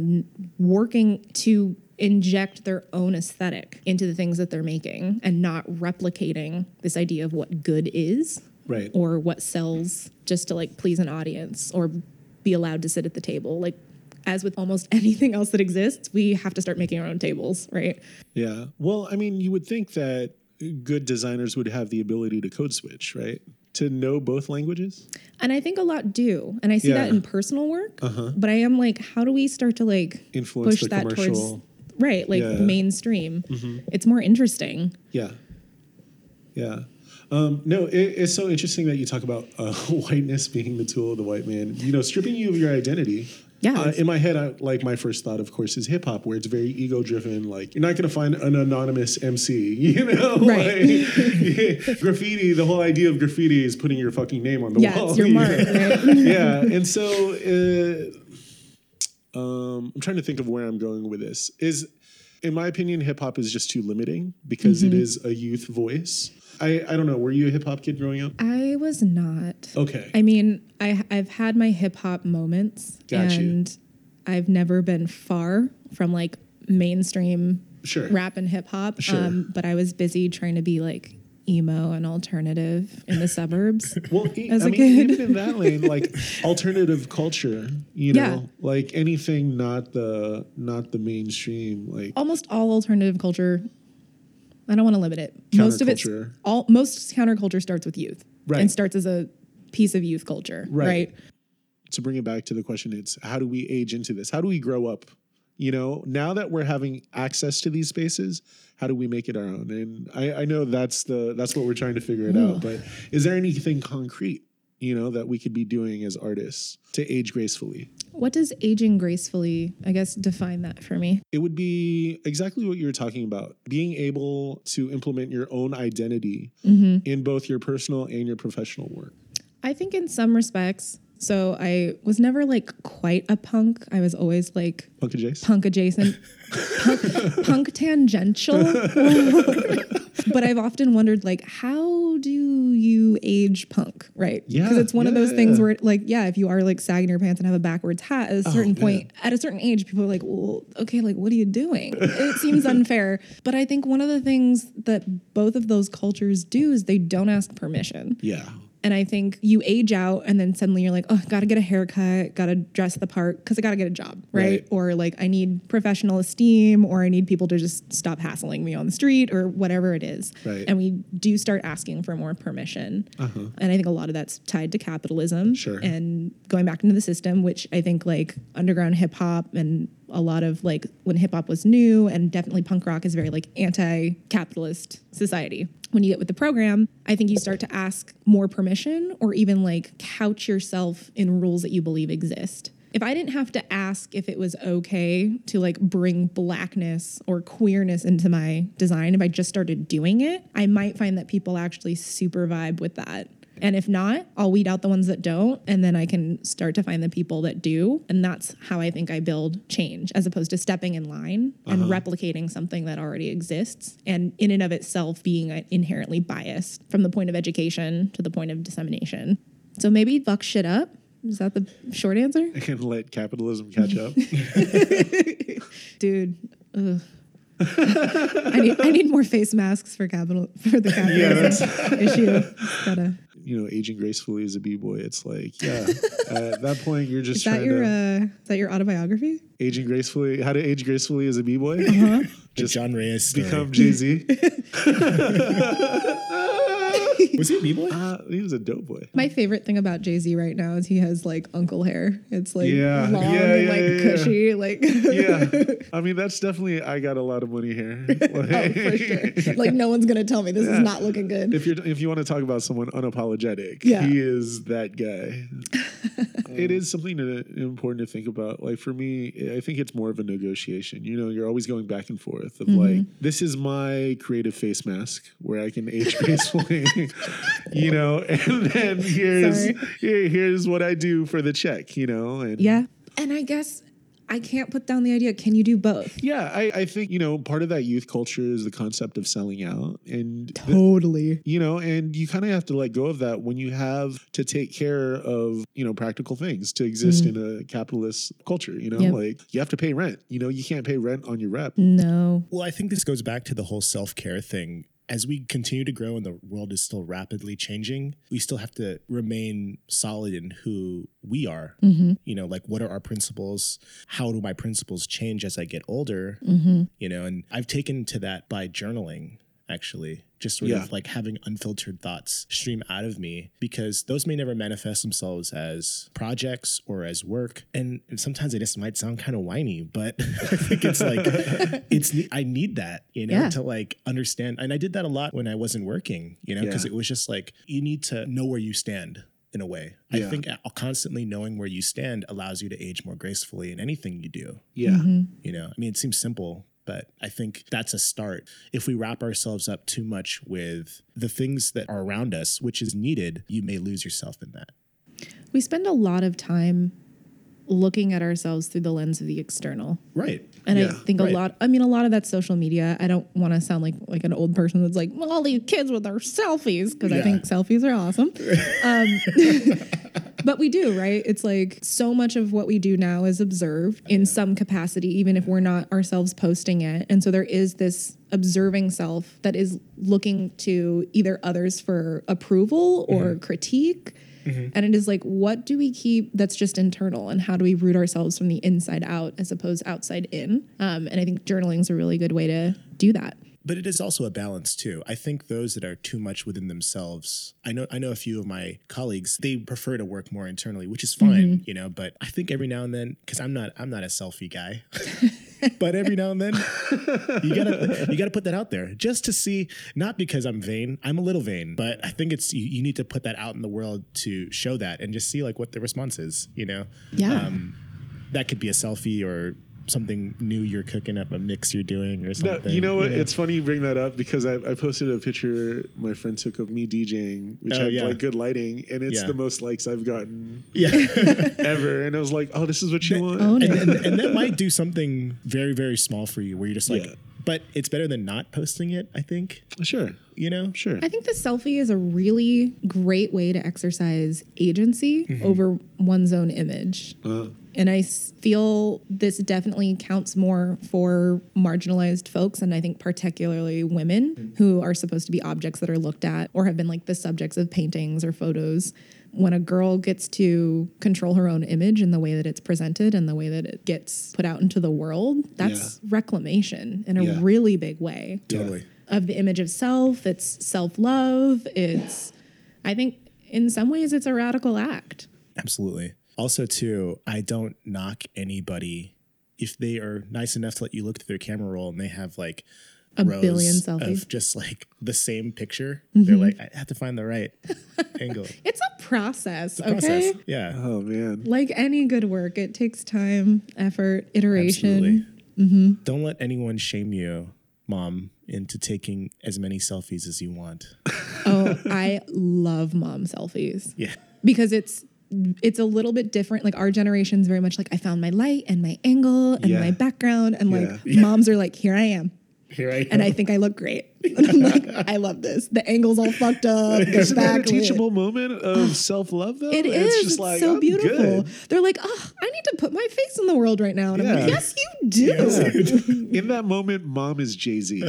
working to inject their own aesthetic into the things that they're making and not replicating this idea of what good is or what sells just to like please an audience or be allowed to sit at the table. Like, as with almost anything else that exists, we have to start making our own tables, right? Yeah. Well, I mean, you would think that good designers would have the ability to code switch, right? To know both languages? And I think a lot do. And I see that in personal work. But I am like, how do we start to like influence push that commercial towards, right, like mainstream? It's more interesting. Yeah. No, it's so interesting that you talk about whiteness being the tool of the white man, you know, stripping you of your identity. Yeah. In my head, my first thought, of course, is hip hop, where it's very ego driven. Like, you're not going to find an anonymous MC, you know? Right. Like, graffiti, the whole idea of graffiti is putting your fucking name on the wall. It's your mark, right? And so I'm trying to think of where I'm going with this. In my opinion, hip hop is just too limiting because it is a youth voice. I don't know. Were you a hip hop kid growing up? I was not. Okay. I mean, I've had my hip hop moments, I've never been far from like mainstream rap and hip hop. But I was busy trying to be like emo and alternative in the suburbs. Even in that lane, like alternative culture, you know, like anything not the mainstream, like almost all alternative culture. I don't want to limit it. Most counterculture starts with youth and starts as a piece of youth culture, right? To bring it back to the question, it's how do we age into this? How do we grow up? You know, now that we're having access to these spaces, how do we make it our own? And I know that's what we're trying to figure it out. But is there anything concrete, you know, that we could be doing as artists to age gracefully? What does aging gracefully, I guess, define that for me? It would be exactly what you were talking about. Being able to implement your own identity in both your personal and your professional work. I think in some respects. So I was never like quite a punk. I was always like punk adjacent, punk tangential. But I've often wondered, like, how do you age punk, right? Yeah, because it's one of those things where, like, if you are like sagging your pants and have a backwards hat, at a certain point, at a certain age, people are like, well, okay, like, what are you doing? It seems unfair. But I think one of the things that both of those cultures do is they don't ask permission. Yeah. And I think you age out and then suddenly you're like, oh, got to get a haircut, got to dress the part because I got to get a job, right? Or like I need professional esteem or I need people to just stop hassling me on the street or whatever it is. Right. And we do start asking for more permission. Uh-huh. And I think a lot of that's tied to capitalism and going back into the system, which I think like underground hip hop and a lot of like when hip hop was new and definitely punk rock is very like anti-capitalist society. When you get with the program, I think you start to ask more permission or even like couch yourself in rules that you believe exist. If I didn't have to ask if it was okay to like bring blackness or queerness into my design, if I just started doing it, I might find that people actually super vibe with that. And if not, I'll weed out the ones that don't, and then I can start to find the people that do. And that's how I think I build change, as opposed to stepping in line and replicating something that already exists. And in and of itself, being inherently biased from the point of education to the point of dissemination. So maybe fuck shit up. Is that the short answer? I can't let capitalism catch up. Dude, ugh. I need more face masks for the capitalism issue. Gotta. You know, aging gracefully as a b-boy. It's like, yeah, at that point you're just is that your autobiography? Aging gracefully. How to age gracefully as a b-boy? Uh-huh. Just John Reyes become Jay-Z. Was he a b-boy? He was a dope boy. My favorite thing about Jay-Z right now is he has like uncle hair. It's like long and cushy. Like I mean, that's definitely I got a lot of money hair. Like, oh, for sure. Like no one's gonna tell me this is not looking good. If you want to talk about someone unapologetic, he is that guy. It is something important to think about. Like for me, I think it's more of a negotiation. You know, you're always going back and forth of like, this is my creative face mask where I can age gracefully. You know, and then here's what I do for the check, you know. And and I guess I can't put down the idea. Can you do both? Yeah, I think, you know, part of that youth culture is the concept of selling out. And totally. You know, and you kind of have to let go of that when you have to take care of, you know, practical things to exist in a capitalist culture. You know, like you have to pay rent. You know, you can't pay rent on your rep. No. Well, I think this goes back to the whole self-care thing. As we continue to grow and the world is still rapidly changing, we still have to remain solid in who we are. Mm-hmm. You know, like what are our principles? How do my principles change as I get older? Mm-hmm. You know, and I've taken to that by journaling, actually. Just sort of like having unfiltered thoughts stream out of me, because those may never manifest themselves as projects or as work. And sometimes it just might sound kind of whiny, but I think it's like, I need that, you know, to like understand. And I did that a lot when I wasn't working, you know, because it was just like, you need to know where you stand in a way. I think constantly knowing where you stand allows you to age more gracefully in anything you do. Yeah. Mm-hmm. You know, I mean, it seems simple, but I think that's a start. If we wrap ourselves up too much with the things that are around us, which is needed, you may lose yourself in that. We spend a lot of time looking at ourselves through the lens of the external. Right. And I think a lot of that's social media. I don't want to sound like an old person that's like, well, all these kids with their selfies, because I think selfies are awesome. But we do, right? It's like so much of what we do now is observed in some capacity, even if we're not ourselves posting it. And so there is this observing self that is looking to either others for approval or critique. Mm-hmm. And it is like, what do we keep that's just internal, and how do we root ourselves from the inside out as opposed outside in? And I think journaling is a really good way to do that. But it is also a balance too. I think those that are too much within themselves, I know a few of my colleagues, they prefer to work more internally, which is fine, you know, but I think every now and then, because I'm not a selfie guy, but every now and then you gotta put that out there just to see, not because I'm vain, I'm a little vain, but I think it's, you need to put that out in the world to show that and just see like what the response is, you know? Yeah. That could be a selfie or something new you're cooking up, a mix you're doing or something. No, you know what? Yeah. It's funny you bring that up, because I posted a picture my friend took of me DJing, which had like good lighting, and it's the most likes I've gotten ever. And I was like, oh, this is what you want. Oh, no. And that might do something very, very small for you where you're just like, but it's better than not posting it, I think. Sure. You know? Sure. I think the selfie is a really great way to exercise agency over one's own image. And I feel this definitely counts more for marginalized folks, and I think particularly women who are supposed to be objects that are looked at or have been like the subjects of paintings or photos. When a girl gets to control her own image in the way that it's presented and the way that it gets put out into the world, that's reclamation in a really big way. Totally. Of the image of self, it's self-love. It's, I think in some ways it's a radical act. Absolutely. Also, too, I don't knock anybody if they are nice enough to let you look through their camera roll and they have like a billion selfies of just like the same picture. Mm-hmm. They're like, I have to find the right angle. It's a process. It's a process. Yeah. Oh, man. Like any good work, it takes time, effort, iteration. Absolutely. Mm-hmm. Don't let anyone shame you, Mom, into taking as many selfies as you want. Oh, I love mom selfies. Yeah. Because it's a little bit different. Like our generation's very much like, I found my light and my angle and my background. And moms are like, here I am. Here I am. And I think I look great. And I'm like, I love this. The angle's all fucked up. Isn't that a teachable moment of self-love though? It is. Just it's like, so I'm beautiful. Good. They're like, oh, I need to put my face in the world right now. And I'm like, yes, you do. Yeah. In that moment, mom is Jay-Z.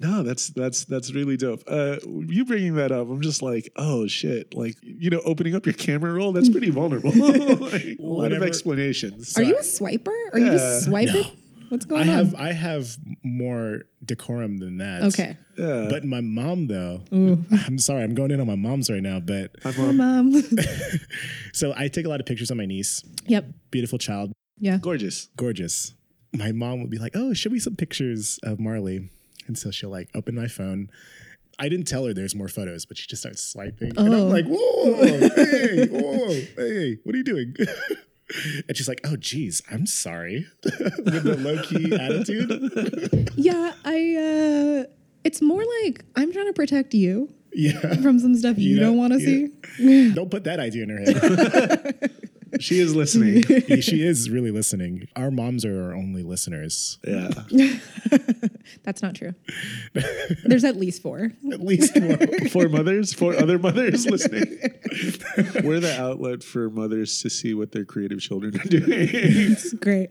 No, that's really dope. You bringing that up, I'm just like, oh shit! Like, you know, opening up your camera roll, that's pretty vulnerable. Like, a lot of explanations. Are you a swiper? Are you just swiping? No. What's going on? I have more decorum than that. Okay. Yeah. But my mom, though, I'm sorry, I'm going in on my moms right now, but Hi, mom. So I take a lot of pictures of my niece. Yep. Beautiful child. Yeah. Gorgeous. My mom would be like, oh, show me some pictures of Marley. And so she'll like open my phone. I didn't tell her there's more photos, but she just starts swiping. Oh. And I'm like, whoa, hey, what are you doing? And she's like, oh, geez, I'm sorry. With the low-key attitude. Yeah, it's more like I'm trying to protect you from some stuff you don't want to see. Don't put that idea in her head. She is listening. She is really listening. Our moms are our only listeners. Yeah. That's not true. There's at least four. Four mothers? Four other mothers listening? We're the outlet for mothers to see what their creative children are doing. It's great.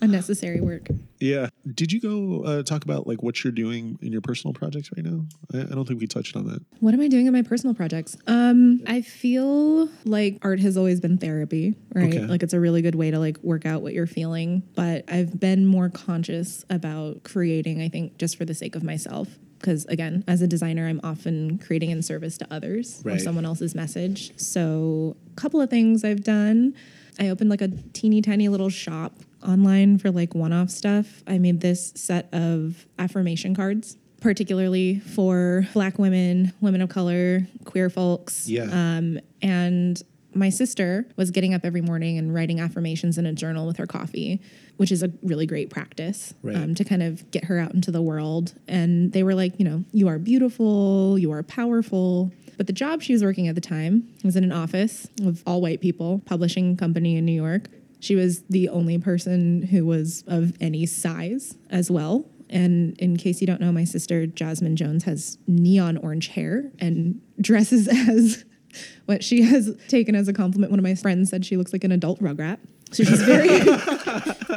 Unnecessary work. Yeah. Did you go talk about like what you're doing in your personal projects right now? I don't think we touched on that. What am I doing in my personal projects? I feel like art has always been therapy, right? Okay. Like it's a really good way to like work out what you're feeling. But I've been more conscious about creating, I think, just for the sake of myself. Because again, as a designer, I'm often creating in service to others or someone else's message. So a couple of things I've done. I opened like a teeny tiny little shop online for like one-off stuff. I made this set of affirmation cards, particularly for Black women, women of color, queer folks. Yeah. And my sister was getting up every morning and writing affirmations in a journal with her coffee, which is a really great practice to kind of get her out into the world. And they were like, you know, you are beautiful, you are powerful. But the job she was working at the time was in an office of all white people, publishing company in New York. She was the only person who was of any size as well. And in case you don't know, my sister, Jasmine Jones, has neon orange hair and dresses as what she has taken as a compliment. One of my friends said she looks like an adult Rugrat. So she's very,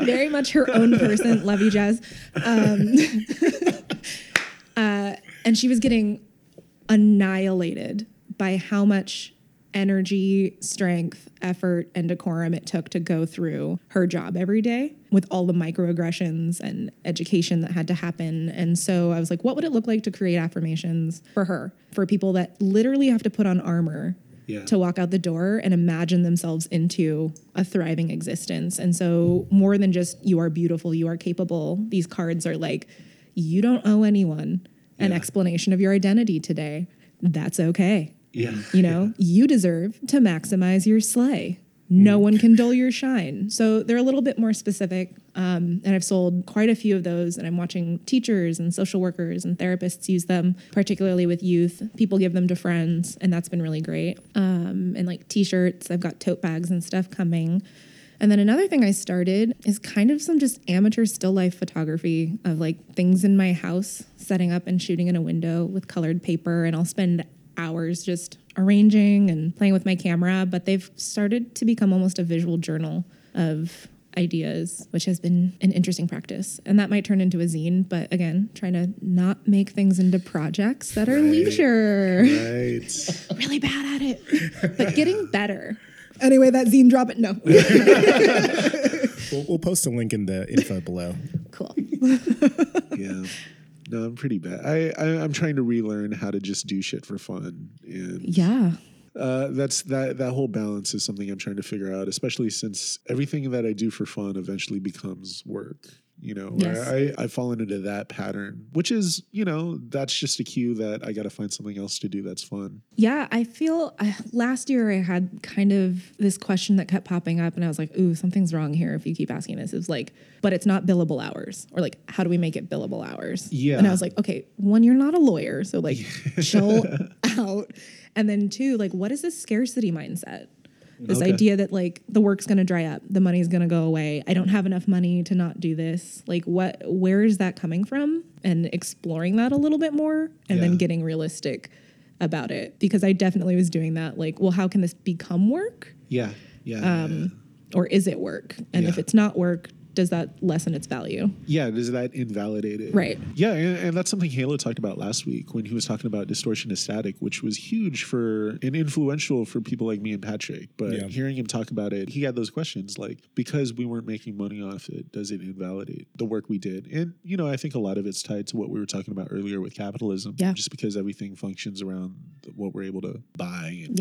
very much her own person. Love you, Jazz. And she was getting annihilated by how much energy, strength, effort, and decorum it took to go through her job every day with all the microaggressions and education that had to happen. And so I was like, what would it look like to create affirmations for her, for people that literally have to put on armor to walk out the door and imagine themselves into a thriving existence? And so more than just you are beautiful, you are capable, these cards are like, you don't owe anyone an explanation of your identity today. That's okay. Yeah. You know, you deserve to maximize your sleigh. No one can dull your shine. So they're a little bit more specific. And I've sold quite a few of those. And I'm watching teachers and social workers and therapists use them, particularly with youth. People give them to friends. And that's been really great. And like T-shirts, I've got tote bags and stuff coming. And then another thing I started is kind of some just amateur still life photography of like things in my house, setting up and shooting in a window with colored paper. And I'll spend hours just arranging and playing with my camera, but they've started to become almost a visual journal of ideas, which has been an interesting practice. And that might turn into a zine, but again, trying to not make things into projects that are leisure. Right. Really bad at it, but getting better. Anyway, that zine drop it. No. We'll post a link in the info below. Cool. Yeah. No, I'm pretty bad. I'm trying to relearn how to just do shit for fun. And yeah. That whole balance is something I'm trying to figure out, especially since everything that I do for fun eventually becomes work. You know, yes. I've fallen into that pattern, which is, you know, that's just a cue that I got to find something else to do that's fun. Yeah, I feel last year I had kind of this question that kept popping up and I was like, ooh, something's wrong here if you keep asking this. It was like, but it's not billable hours, or like, how do we make it billable hours? Yeah. And I was like, okay, one, you're not a lawyer, so like chill out. And then two, like, what is this scarcity mindset? This idea that like the work's going to dry up, the money's going to go away. I don't have enough money to not do this. Like where is that coming from? And exploring that a little bit more and then getting realistic about it, because I definitely was doing that. Like, well, how can this become work? Yeah. Yeah. Or is it work? And if it's not work, does that lessen its value? Yeah, does that invalidate it? Right. Yeah, and that's something Halo talked about last week when he was talking about distortion of static, which was huge for and influential for people like me and Patrick. But hearing him talk about it, he had those questions like, because we weren't making money off it, does it invalidate the work we did? And, you know, I think a lot of it's tied to what we were talking about earlier with capitalism, just because everything functions around what we're able to buy. And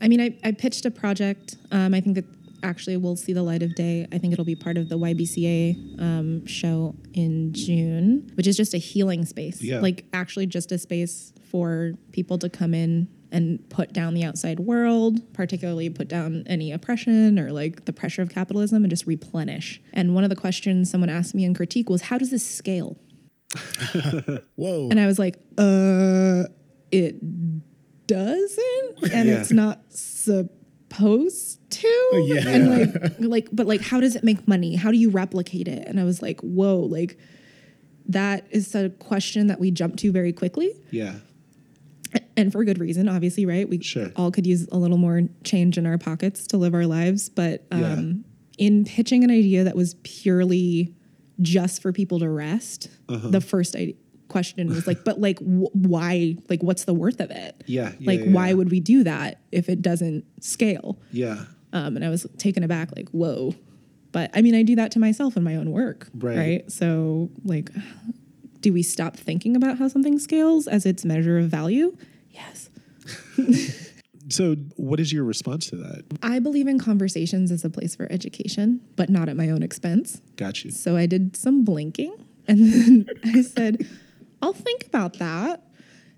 I mean, I pitched a project. I think that actually we'll see the light of day. I think it'll be part of the YBCA show in June, which is just a healing space, like actually just a space for people to come in and put down the outside world, particularly put down any oppression or like the pressure of capitalism, and just replenish. And one of the questions someone asked me in critique was, how does this scale? Whoa. And I was like, it doesn't, and it's not supposed to. And but how does it make money? How do you replicate it? And I was like, whoa, like that is a question that we jump to very quickly. Yeah. And for good reason, obviously, right? We all could use a little more change in our pockets to live our lives. But in pitching an idea that was purely just for people to rest, the first question was like, but like why, like what's the worth of it? Why would we do that if it doesn't scale? And I was taken aback, like, whoa. But I mean, I do that to myself in my own work, right? So like, do we stop thinking about how something scales as its measure of value? Yes. So what is your response to that? I believe in conversations as a place for education, but not at my own expense. Gotcha. So I did some blinking and then I said, I'll think about that.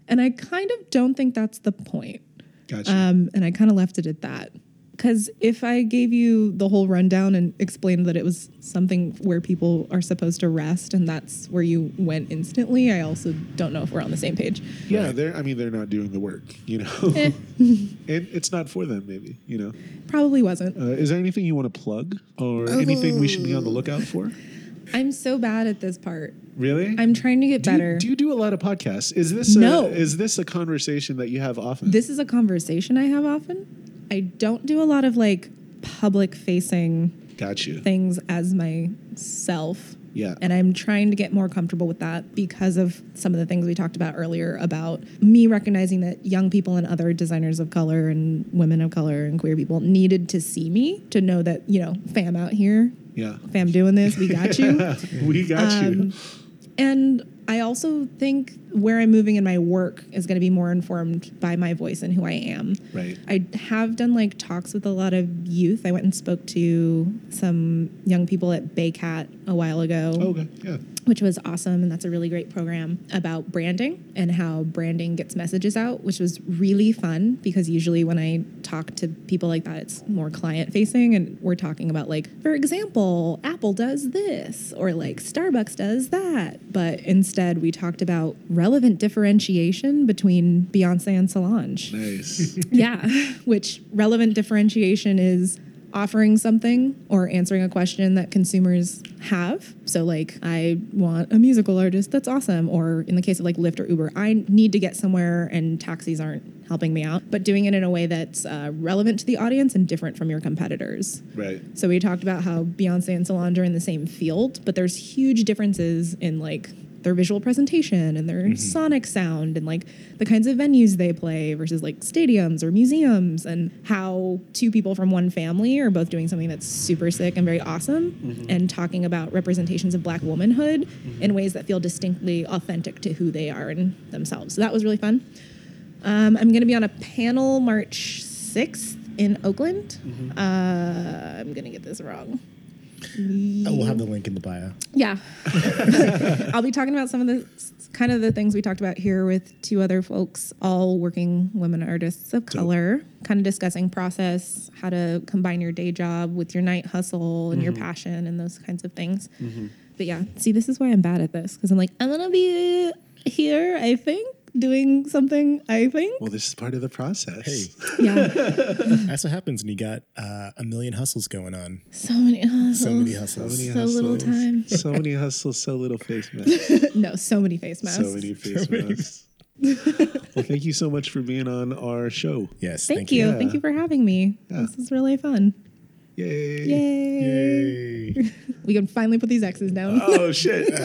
And I kind of don't think that's the point. Gotcha. And I kind of left it at that. Because if I gave you the whole rundown and explained that it was something where people are supposed to rest and that's where you went instantly, I also don't know if we're on the same page. Yeah, they're not doing the work, you know. And it's not for them, maybe, you know. Probably wasn't. Is there anything you want to plug or anything we should be on the lookout for? I'm so bad at this part. Really? I'm trying to get better. Do you do a lot of podcasts? Is this a conversation that you have often? This is a conversation I have often. I don't do a lot of like public facing things as myself. Yeah. And I'm trying to get more comfortable with that because of some of the things we talked about earlier about me recognizing that young people and other designers of color and women of color and queer people needed to see me to know that, you know, fam out here. Yeah. Fam doing this. We got you. We got you. And I also think where I'm moving in my work is going to be more informed by my voice and who I am. Right. I have done like talks with a lot of youth. I went and spoke to some young people at Baycat a while ago. Oh, okay. Yeah. Which was awesome. And that's a really great program about branding and how branding gets messages out, which was really fun because usually when I talk to people like that, it's more client facing. And we're talking about like, for example, Apple does this or like Starbucks does that. But instead we talked about relevant differentiation between Beyoncé and Solange. Nice. Yeah. Which relevant differentiation is offering something or answering a question that consumers have. So like, I want a musical artist. That's awesome. Or in the case of like Lyft or Uber, I need to get somewhere and taxis aren't helping me out, but doing it in a way that's relevant to the audience and different from your competitors. Right. So we talked about how Beyoncé and Solange are in the same field, but there's huge differences in, like, their visual presentation and their sonic sound and, like, the kinds of venues they play versus, like, stadiums or museums, and how two people from one family are both doing something that's super sick and very awesome and talking about representations of Black womanhood in ways that feel distinctly authentic to who they are and themselves. So that was really fun. I'm going to be on a panel March 6th in Oakland. I'm going to get this wrong. We'll have the link in the bio. Yeah. I'll be talking about some of the kind of the things we talked about here with two other folks, all working women artists of color, kind of discussing process, how to combine your day job with your night hustle and your passion and those kinds of things. But yeah, see, this is why I'm bad at this, because I'm like, I'm going to be here, I think, doing something, I think. Well, this is part of the process. Hey. Yeah. That's what happens when you got a million hustles going on. So many hustles. So many hustles. Little time. So many hustles, so little face masks. No, so many face masks. Well, thank you so much for being on our show. Yes, thank you. Yeah. Thank you for having me. Yeah. This is really fun. Yay. We can finally put these X's down. Oh, shit.